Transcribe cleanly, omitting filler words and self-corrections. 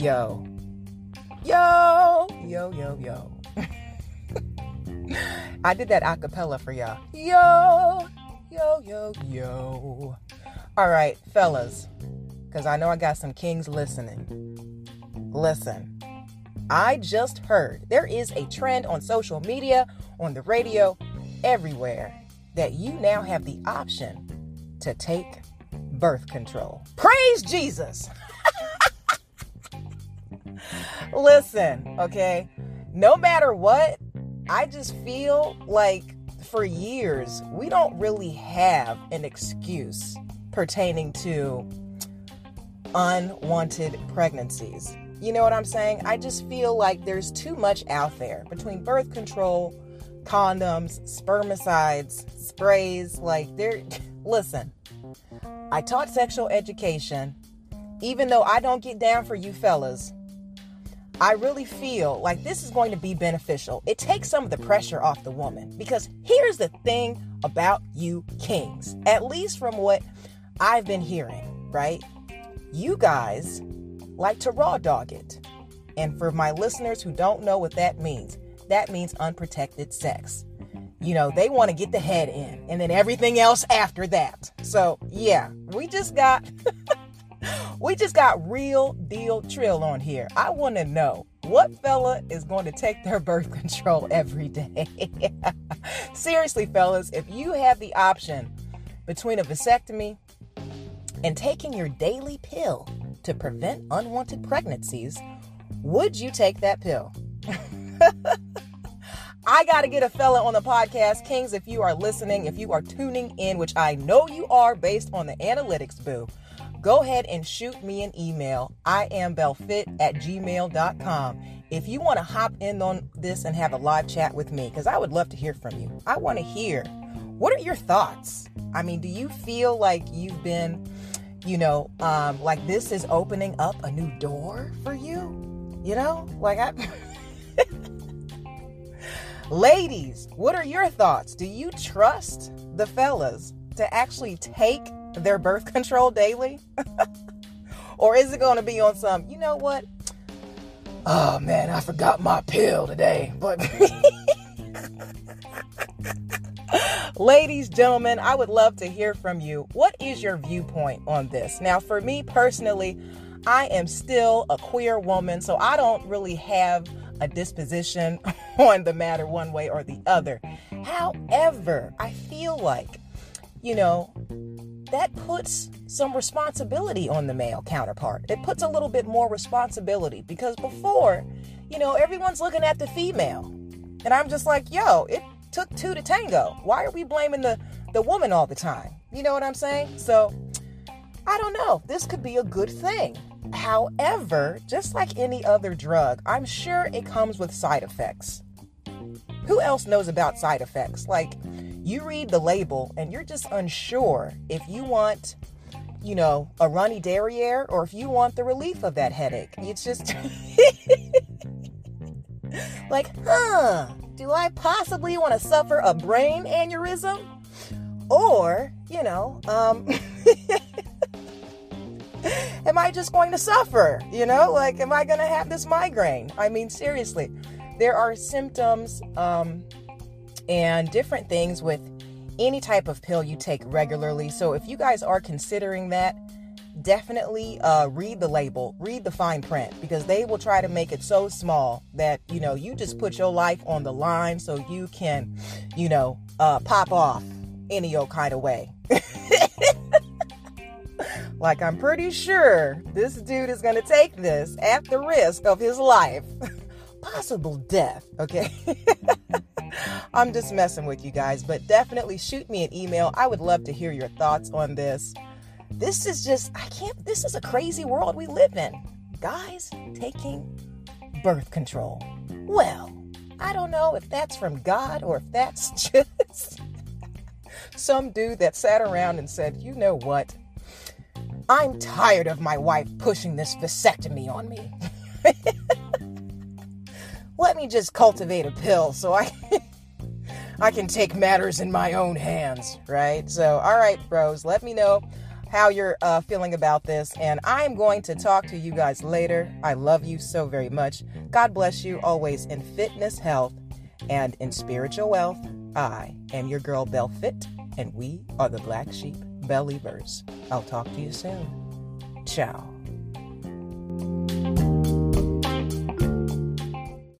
Yo. I did that a cappella for y'all. Yo. All right, fellas, because I know I got some kings listening. Listen, I just heard there is a trend on social media, on the radio, everywhere, that you now have the option to take birth control. Praise Jesus. Listen, okay, no matter what, I just feel like for years, we don't really have an excuse pertaining to unwanted pregnancies. You know what I'm saying? I just feel like there's too much out there between birth control, condoms, spermicides, sprays, like there. Listen, I taught sexual education, even though I don't get down for you fellas. I really feel like this is going to be beneficial. It takes some of the pressure off the woman, because here's the thing about you kings, at least from what I've been hearing, right? You guys like to raw dog it. And for my listeners who don't know what that means unprotected sex. You know, they want to get the head in and then everything else after that. So yeah, we just got real deal trill on here. I want to know what fella is going to take their birth control every day. Seriously, fellas, if you have the option between a vasectomy and taking your daily pill to prevent unwanted pregnancies, would you take that pill? I got to get a fella on the podcast. Kings, if you are listening, if you are tuning in, which I know you are based on the analytics, boo, go ahead and shoot me an email. I am bellefit@gmail.com. If you want to hop in on this and have a live chat with me, because I would love to hear from you. I want to hear, what are your thoughts? I mean, do you feel like you've been, like this is opening up a new door for you? You know, like I... Ladies, what are your thoughts? Do you trust the fellas to actually take their birth control daily? Or is it going to be on some, you know what? Oh man, I forgot my pill today. But ladies, gentlemen, I would love to hear from you. What is your viewpoint on this? Now, for me personally, I am still a queer woman, so I don't really have a disposition on the matter one way or the other. However, I feel like, that puts some responsibility on the male counterpart. It puts a little bit more responsibility, because before, everyone's looking at the female. And I'm just like, yo, it took two to tango. Why are we blaming the woman all the time? You know what I'm saying? So I don't know. This could be a good thing. However, just like any other drug, I'm sure it comes with side effects. Who else knows about side effects? Like, you read the label and you're just unsure if you want, a runny derriere or if you want the relief of that headache. It's just like, do I possibly want to suffer a brain aneurysm? Or, am I just going to suffer? Am I going to have this migraine? I mean, seriously, there are symptoms, and different things with any type of pill you take regularly. So if you guys are considering that, definitely read the label, read the fine print, because they will try to make it so small that, you just put your life on the line so you can, pop off any old kind of way. Like, I'm pretty sure this dude is going to take this at the risk of his life. Possible death, okay? I'm just messing with you guys, but definitely shoot me an email. I would love to hear your thoughts on this. This is a crazy world we live in. Guys taking birth control. Well, I don't know if that's from God or if that's just some dude that sat around and said, you know what? I'm tired of my wife pushing this vasectomy on me. Let me just cultivate a pill so I can take matters in my own hands, right? So, all right, bros, let me know how you're feeling about this. And I'm going to talk to you guys later. I love you so very much. God bless you always in fitness, health, and in spiritual wealth. I am your girl, Belle Fit, and we are the Black Sheep Believers. I'll talk to you soon. Ciao.